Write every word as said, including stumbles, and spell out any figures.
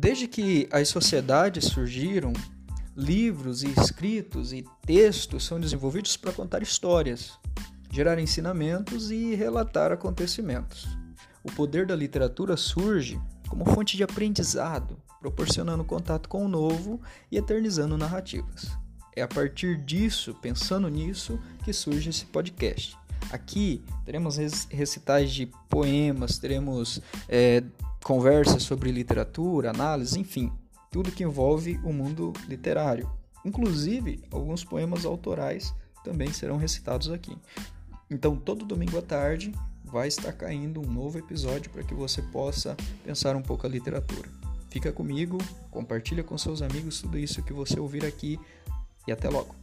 Desde que as sociedades surgiram, livros e escritos e textos são desenvolvidos para contar histórias, gerar ensinamentos e relatar acontecimentos. O poder da literatura surge como fonte de aprendizado, proporcionando contato com o novo e eternizando narrativas. É a partir disso, pensando nisso, que surge esse podcast. Aqui teremos recitais de poemas, teremos é, conversas sobre literatura, análise, enfim, tudo que envolve o mundo literário. Inclusive, alguns poemas autorais também serão recitados aqui. Então, todo domingo à tarde vai estar caindo um novo episódio para que você possa pensar um pouco a literatura. Fica comigo, compartilha com seus amigos tudo isso que você ouvir aqui e até logo.